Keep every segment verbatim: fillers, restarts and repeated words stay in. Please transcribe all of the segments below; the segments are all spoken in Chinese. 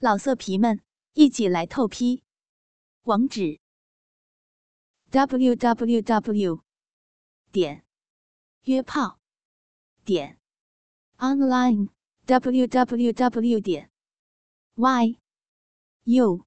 老色皮们，一起来透批！网址 ：www 点约炮点 online www 点 y u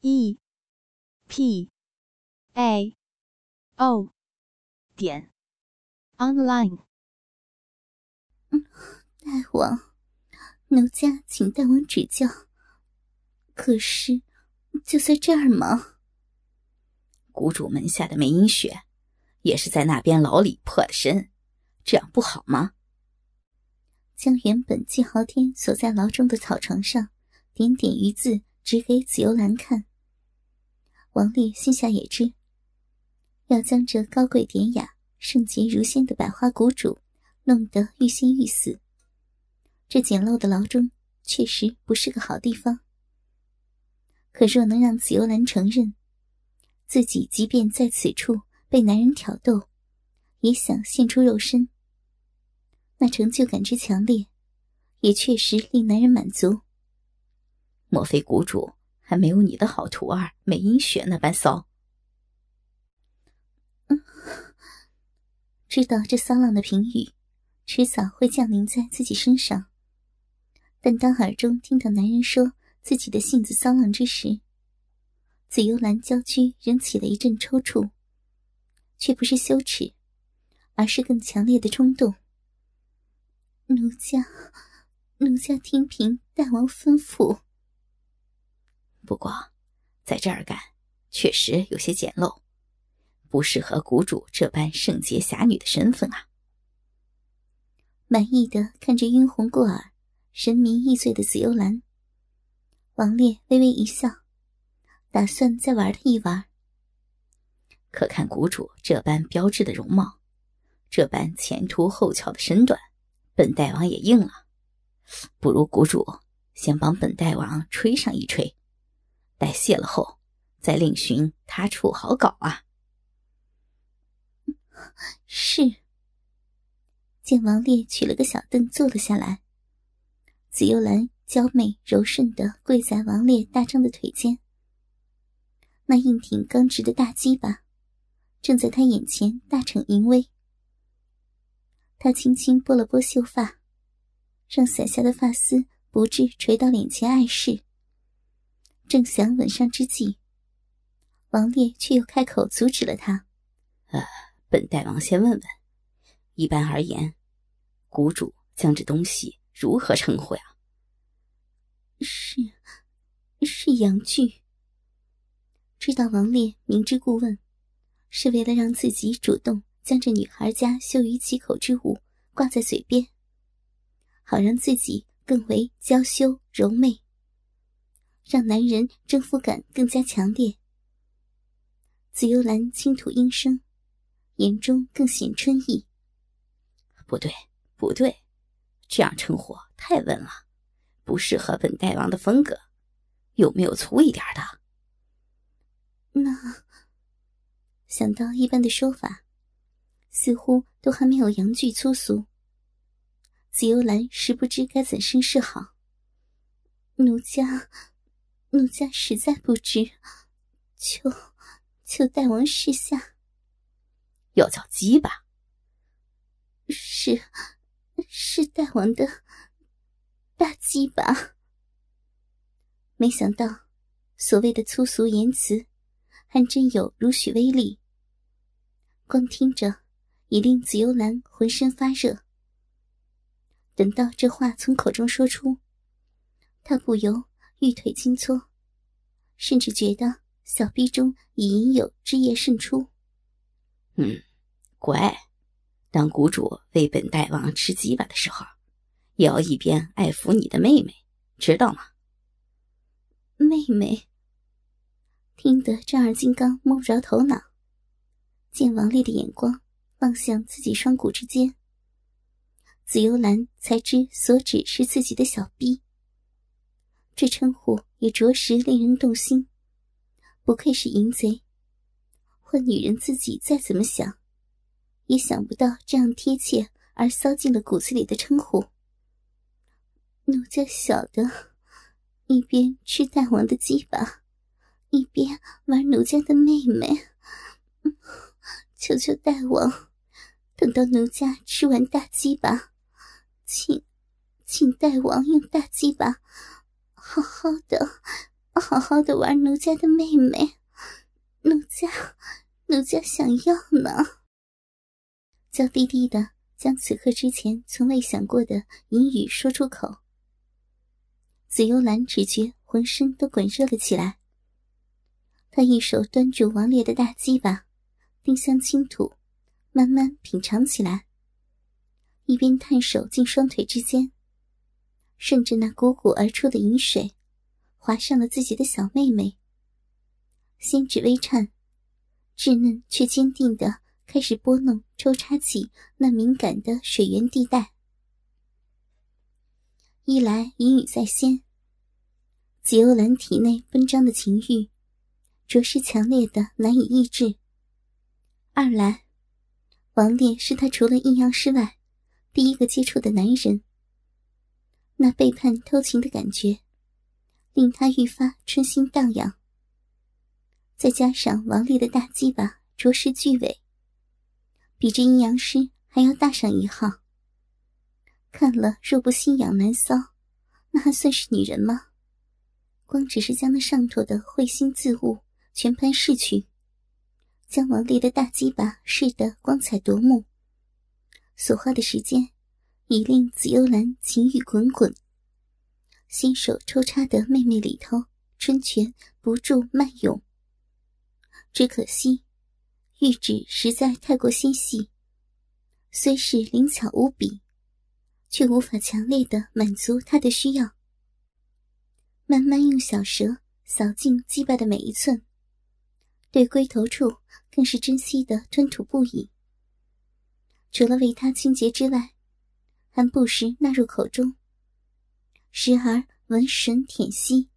e p a o 点 online。 嗯，大王，奴家请大王指教。可是，就在这儿吗？谷主门下的梅英雪，也是在那边牢里破了身，这样不好吗？将原本季豪天所在牢中的草床上点点余字指给紫幽兰看。王丽心下也知，要将这高贵典雅、圣洁如仙的百花谷主。 弄得欲仙欲死，这简陋的牢中确实不是个好地方。可若能让紫幽兰承认，自己即便在此处被男人挑逗，也想献出肉身，那成就感之强烈，也确实令男人满足。莫非谷主还没有你的好徒儿美音雪那般骚？嗯，知道这骚浪的评语。 迟早会降临在自己身上，但当耳中听到男人说自己的性子骚浪之时，紫幽兰娇躯仍起了一阵抽搐，却不是羞耻，而是更强烈的冲动。奴家，奴家听凭大王吩咐。不过，在这儿干确实有些简陋，不适合谷主这般圣洁侠女的身份啊。 满意的看着晕红过耳、神迷意醉的紫幽兰，王烈微微一笑，打算再玩他一玩。可看谷主这般标致的容貌，这般前凸后翘的身段，本大王也硬了。不如谷主先帮本大王吹上一吹，待谢了后，再另寻他处好搞啊。是。 见王烈取了个小凳坐了下来，紫幽兰娇媚柔顺地跪在王烈大张的腿间，那硬挺刚直的大鸡巴正在他眼前大逞淫威。他轻轻拨了拨秀发，让散下的发丝不致垂到脸前碍事。正想吻上之际，王烈却又开口阻止了他：“呃，本大王先问问。 一般而言，谷主将这东西如何称呼呀？”“是，是阳具。”知道王烈明知故问，是为了让自己主动将这女孩家羞于其口之物挂在嘴边，好让自己更为娇羞柔媚，让男人征服感更加强烈。紫幽兰轻吐音声，眼中更显春意。 不对，不对，这样称呼太温了，不适合本大王的风格。有没有粗一点的？那想到一般的说法，似乎都还没有阳具粗俗。紫幽兰实不知该怎生是好。奴家，奴家实在不知，求求大王示下。要叫鸡吧。 是，是大王的大鸡巴。没想到，所谓的粗俗言辞，还真有如许威力。光听着，已令紫幽兰浑身发热。等到这话从口中说出，她不由玉腿轻搓，甚至觉得小臂中已隐有汁液渗出。嗯，乖。 当谷主为本大王吃鸡巴的时候，也要一边爱抚你的妹妹，知道吗？妹妹。听得丈二金刚摸不着头脑，见王烈的眼光望向自己双股之间，紫幽兰才知所指是自己的小臂。这称呼也着实令人动心，不愧是淫贼。换女人自己再怎么想。 也想不到这样贴切而骚进了骨子里的称呼。奴家晓得，一边吃大王的鸡巴，一边玩奴家的妹妹。嗯、求求大王，等到奴家吃完大鸡巴，请请大王用大鸡巴好好的好好的玩奴家的妹妹，奴家奴家想要呢。娇滴滴的将此刻之前从未想过的淫语说出口。紫幽兰只觉浑身都滚热了起来，她一手端住王烈的大鸡巴，丁香轻吐，慢慢品尝起来，一边探手进双腿之间，顺着那汩汩而出的饮水滑上了自己的小妹妹。仙指微颤，稚嫩却坚定地开始拨弄抽插起那敏感的水源地带。一来淫语在先，紫幽兰体内奔张的情欲着实强烈的难以抑制；二来王烈是他除了阴阳师外第一个接触的男人，那背叛偷情的感觉令他愈发春心荡漾。再加上王烈的大鸡巴着实巨伟，比这阴阳师还要大上一号，看了若不心痒难搔，那还算是女人吗？光只是将那上头的会心自物全盘拭去，将王烈的大鸡巴拭得光彩夺目，所花的时间已令紫幽兰情欲滚滚，新手抽插的妹妹里头春泉不住漫涌。只可惜玉指实在太过纤细，虽是灵巧无比，却无法强烈地满足她的需要。慢慢用小舌扫尽鸡巴的每一寸，对龟头处更是珍惜地吞吐不已，除了为他清洁之外，还不时纳入口中，时而闻吮舔吸，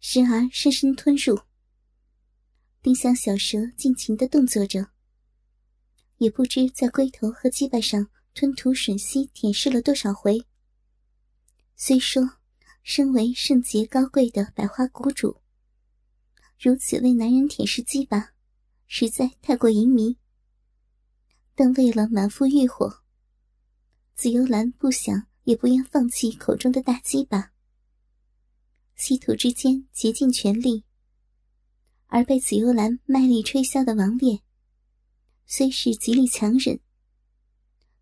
时而深深吞入。丁香小舌尽情地动作着，也不知在龟头和鸡巴上吞吐吮吸舔舐了多少回。虽说身为圣洁高贵的百花谷主，如此为男人舔舐鸡巴实在太过淫靡，但为了满腹欲火，紫幽兰不想也不愿放弃口中的大鸡巴，吸吐之间竭尽全力。而被紫幽兰卖力吹箫的王烈虽是极力强忍，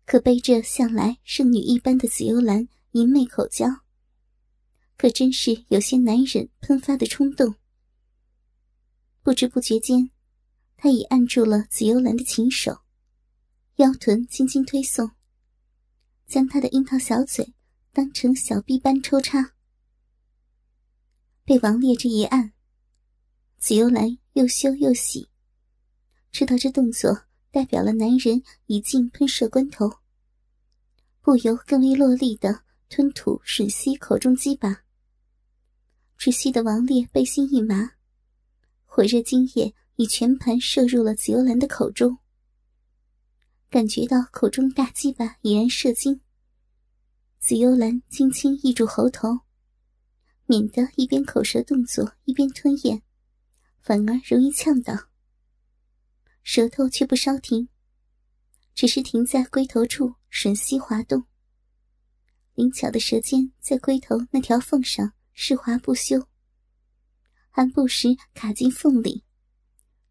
可被这向来圣女一般的紫幽兰淫媚口交，可真是有些难忍喷发的冲动。不知不觉间，他已按住了紫幽兰的琴手，腰臀轻轻推送，将他的樱桃小嘴当成小臂般抽插。被王烈这一按，紫幽兰又羞又喜，知道这动作代表了男人已经喷射关头，不由更为落力地吞吐吮吸口中鸡巴。窒息的王烈背心一麻，火热精液已全盘射入了紫幽兰的口中，感觉到口中大鸡巴已然射精，紫幽兰轻轻抑住喉头，免得一边口舌动作一边吞咽，反而容易呛到。舌头却不稍停，只是停在龟头处吮吸滑动，灵巧的舌尖在龟头那条缝上试滑不休，还不时卡进缝里，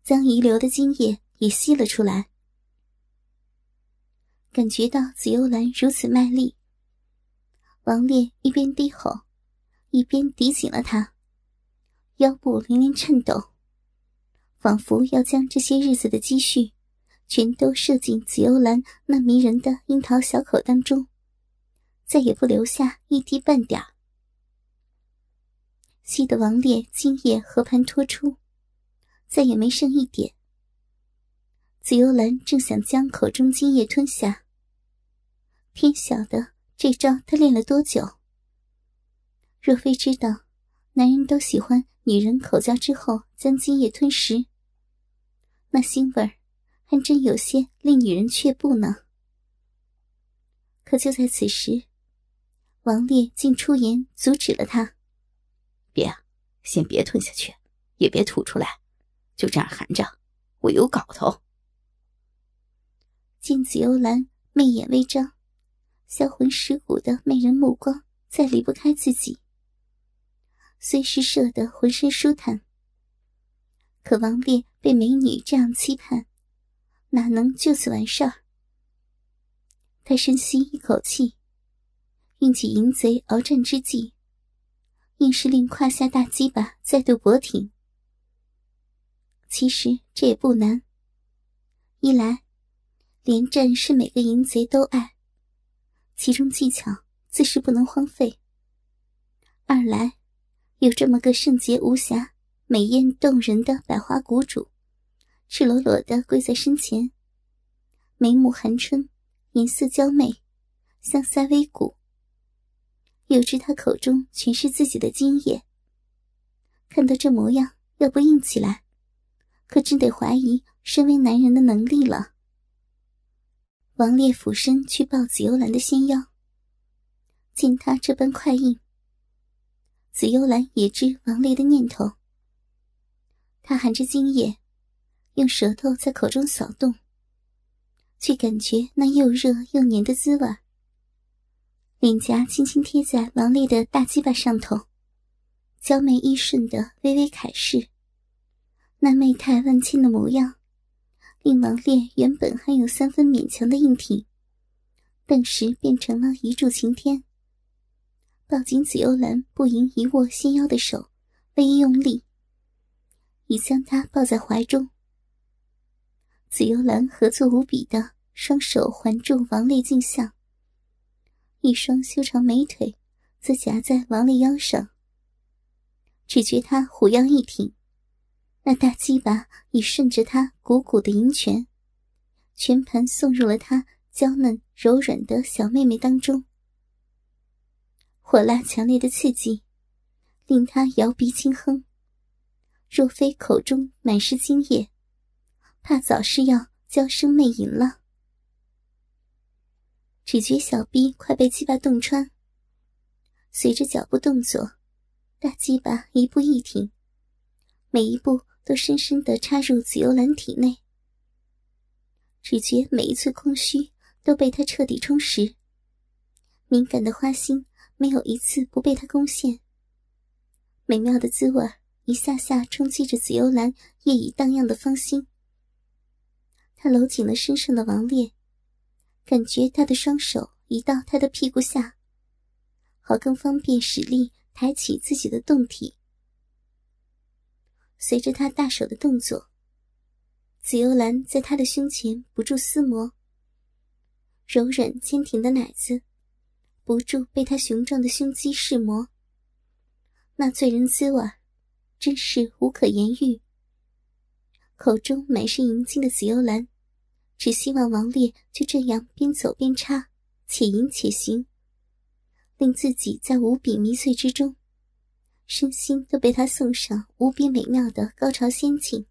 将遗留的精液也吸了出来。感觉到紫幽兰如此卖力，王烈一边低吼，一边抵紧了她，腰部连连颤抖，仿佛要将这些日子的积蓄全都射进紫幽兰那迷人的樱桃小口当中，再也不留下一滴半点。吸得王烈精液和盘托出，再也没剩一点。紫幽兰正想将口中精液吞下，偏晓得这招她练了多久。若非知道男人都喜欢女人口交之后将精液吞食，那腥味儿还真有些令女人却步呢。可就在此时，王烈竟出言阻止了她，别，先别吞下去，也别吐出来，就这样含着，我有搞头。见紫幽兰媚眼微张，销魂蚀骨的媚人目光再离不开自己，虽是射得浑身舒坦，可王烈被美女这样期盼，哪能就此完事儿？他深吸一口气，运起淫贼鏖战之际，硬是令胯下大鸡巴再度勃挺。其实这也不难，一来连战是每个淫贼都爱，其中技巧自是不能荒废；二来有这么个圣洁无瑕、美艳动人的百花谷主，赤裸裸地跪在身前，眉目含春，颜色娇媚，香腮微鼓，又知他口中全是自己的精液，看到这模样，要不硬起来，可真得怀疑身为男人的能力了。王烈俯身去抱紫幽兰的纤腰，见他这般快硬，紫幽兰也知王烈的念头，他含着精液，用舌头在口中扫动，却感觉那又热又黏的滋味，脸颊轻轻贴在王烈的大鸡巴上头，娇媚一瞬的微微凯视，那媚态万千的模样，令王烈原本还有三分勉强的硬挺，顿时变成了一柱擎天。抱紧紫幽兰不盈一握纤腰的手微一用力，已将她抱在怀中。紫幽兰合作无比的双手环住王烈颈项，一双修长美腿则夹在王烈腰上，只觉他虎腰一挺，那大鸡巴已顺着他鼓鼓的银泉，全盘送入了他娇嫩柔软的小妹妹当中。火辣强烈的刺激令他摇鼻轻哼，若非口中满是精液，怕早是要娇声媚吟了。只觉小臂快被鸡巴洞穿，随着脚步动作，大鸡巴一步一挺，每一步都深深地插入紫幽兰体内，只觉每一寸空虚都被它彻底充实，敏感的花心没有一次不被它攻陷，美妙的滋味一下下冲击着紫幽兰夜已荡漾的芳心。他搂紧了身上的王烈，感觉他的双手移到他的屁股下，好更方便使力抬起自己的胴体。随着他大手的动作，紫幽兰在他的胸前不住撕磨，柔软坚挺的奶子不住被他雄壮的胸肌试磨，那醉人滋味真是无可言喻。口中满是淫精的紫幽兰只希望王烈就这样边走边插，且淫且行，令自己在无比迷醉之中，身心都被他送上无比美妙的高潮仙境。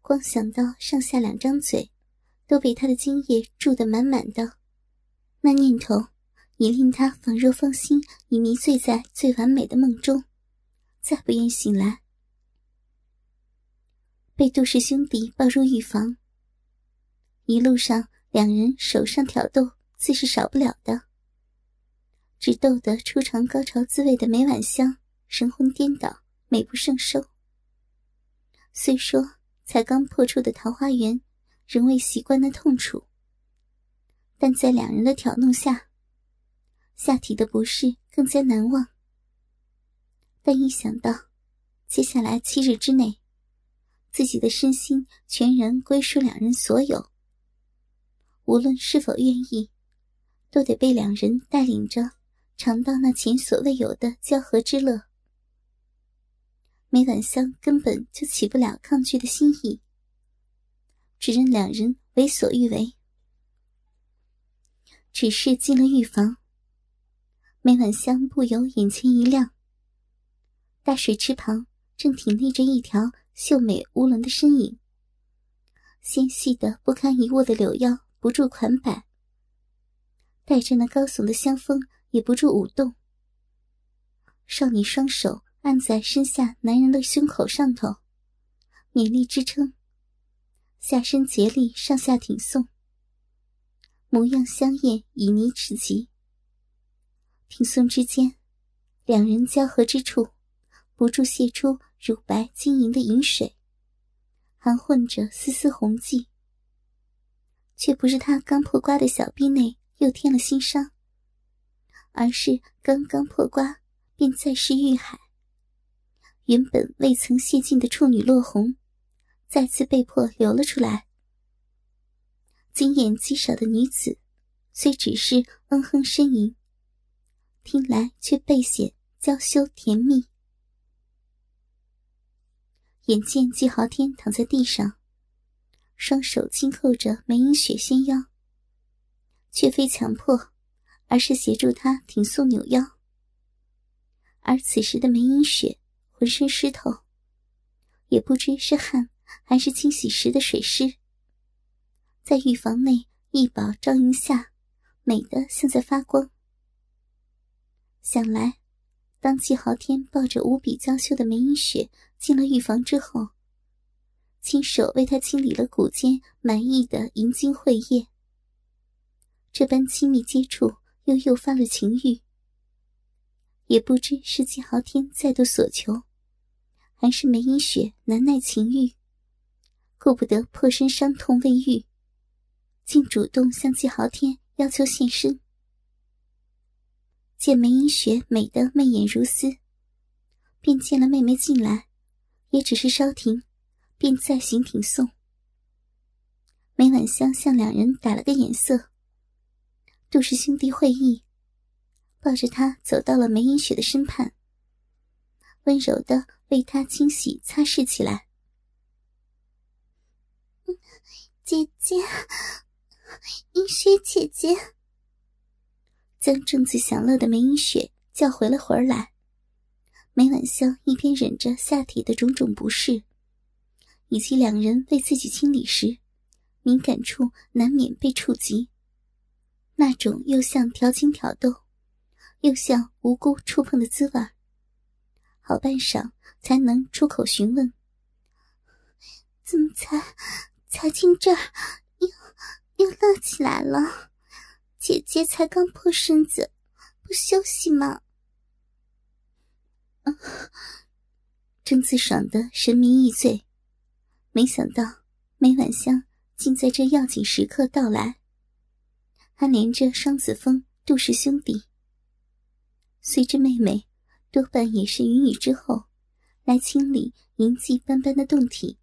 光想到上下两张嘴都被他的精液注得满满的，那念头也令他仿若芳心已迷醉在最完美的梦中，再不愿醒来。被杜氏兄弟抱入浴房，一路上两人手上挑逗自是少不了的，只逗得初尝高潮滋味的梅婉香神魂颠倒，美不胜收。虽说才刚破处的桃花源仍未习惯的痛楚，但在两人的挑弄下，下体的不适更加难忘。但一想到接下来七日之内自己的身心全然归属两人所有，无论是否愿意，都得被两人带领着尝到那前所未有的交合之乐。梅婉香根本就起不了抗拒的心意，只任两人为所欲为。只是进了浴房，梅婉香不由眼前一亮，大水池旁正挺立着一条秀美无伦的身影，纤细的不堪一握的柳腰不住款摆，带着那高耸的香风也不住舞动，少女双手按在身下男人的胸口上头，勉力支撑，下身竭力上下挺送，模样香艳旖旎至极。挺送之间，两人交合之处，不住泄出乳白晶莹的饮水，含混着丝丝红迹，却不是他刚破瓜的小臂内又添了新伤，而是刚刚破瓜便再世欲海，原本未曾泄尽的处女落红再次被迫流了出来。经验极少的女子虽只是嗯哼呻吟，听来却倍显娇羞甜蜜。眼见季豪天躺在地上，双手轻扣着梅影雪纤腰，却非强迫，而是协助他挺速扭腰。而此时的梅影雪浑身湿透，也不知是汗还是清洗时的水湿，在浴房内一宝照映下，美得像在发光。想来当季豪天抱着无比娇羞的梅影雪进了浴房之后，亲手为她清理了骨间满溢的银精秽液，这般亲密接触又诱发了情欲，也不知是季豪天再度所求，还是梅影雪难耐情欲，顾不得破身伤痛未愈，竟主动向季豪天要求献身。见梅影雪美得媚眼如丝，便见了妹妹进来，也只是稍停，便再行挺送。梅婉香向两人打了个眼色，杜氏兄弟会意，抱着她走到了梅影雪的身畔，温柔地为她清洗擦拭起来。姐姐，影雪姐姐，将正自享乐的梅影雪叫回了魂儿来。梅婉香一边忍着下体的种种不适，以及两人为自己清理时敏感处难免被触及，那种又像调情挑逗又像无辜触碰的滋味，好半晌才能出口询问，怎么才才进这儿又又乐起来了？姐姐才刚破身子，不休息吗？嗯、正自爽的神迷意醉，没想到梅婉香竟在这要紧时刻到来，还连着双子峰杜氏兄弟。随着妹妹多半也是云雨之后来清理银迹斑斑的胴体，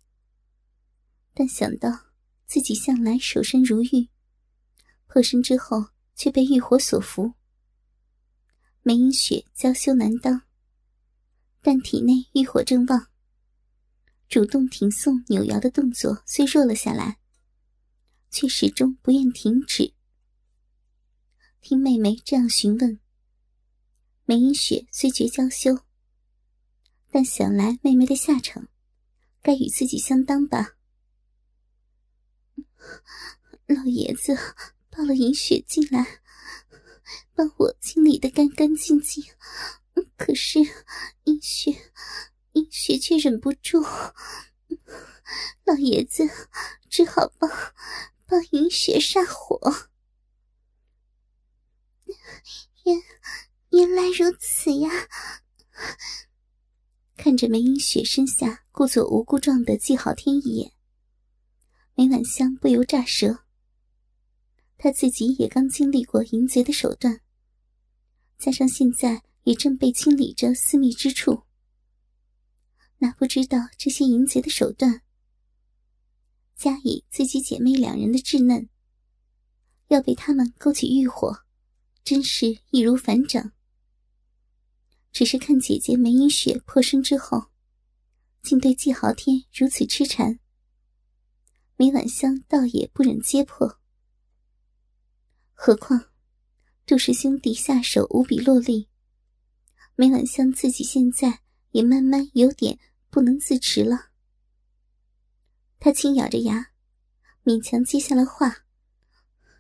但想到自己向来守身如玉，破身之后却被欲火所俘，梅影雪娇羞难当，但体内欲火正旺，主动挺送扭摇的动作虽弱了下来，却始终不愿停止。听妹妹这样询问，梅影雪虽觉娇羞，但想来妹妹的下场该与自己相当吧。老爷子抱了银雪进来，帮我清理得干干净净，可是银雪银雪却忍不住，老爷子只好帮帮银雪煞火。原原来如此呀！看着梅银雪身下故作无辜状的季豪天一眼，梅婉香不由乍舌。他自己也刚经历过淫贼的手段，加上现在也正被清理着私密之处，哪不知道这些淫贼的手段，加以自己姐妹两人的稚嫩，要被他们勾起欲火，真是易如反掌。只是看姐姐梅影雪破身之后竟对季豪天如此痴缠，梅婉香倒也不忍揭破。何况杜氏兄弟下手无比落力，梅婉香自己现在也慢慢有点不能自持了。她轻咬着牙，勉强接下了话，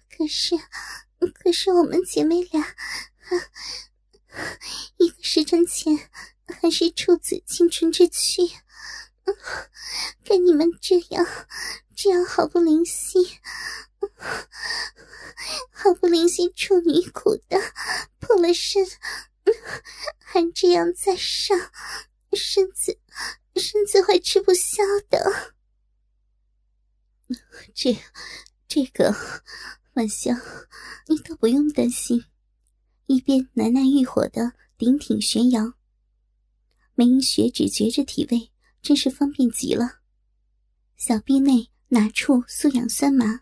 可是可是我们姐妹俩、啊、一个时辰前还是处子青春之躯，嗯、跟你们这样这样毫不怜惜、嗯、毫不怜惜处女苦的破了身、嗯、还这样在上，身子身子会吃不消的。这这个晚香你倒不用担心，一边楠楠欲火的顶挺悬摇，梅英雪只觉着体位真是方便极了，小臂内哪处酥痒酸麻，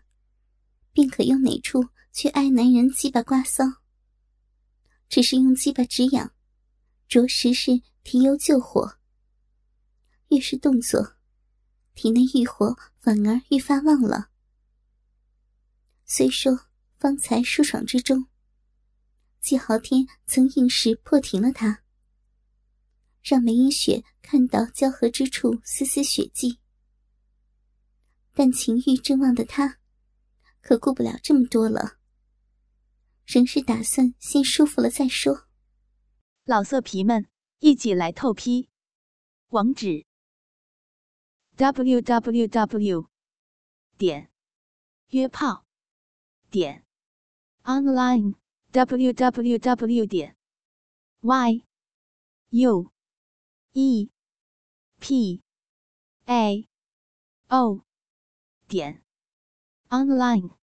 便可用哪处去挨男人鸡巴刮搔。只是用鸡巴止痒，着实是提油救火。越是动作，体内欲火反而愈发旺了。虽说方才舒爽之中，季豪天曾硬是破停了他，让梅英雪看到交合之处丝丝血迹，但情欲正旺的他可顾不了这么多了，仍是打算先舒服了再说。老色皮们一起来透批，网址 double u double u double u 点约炮点 online double u double u double u 点 y u e p a o 点 online。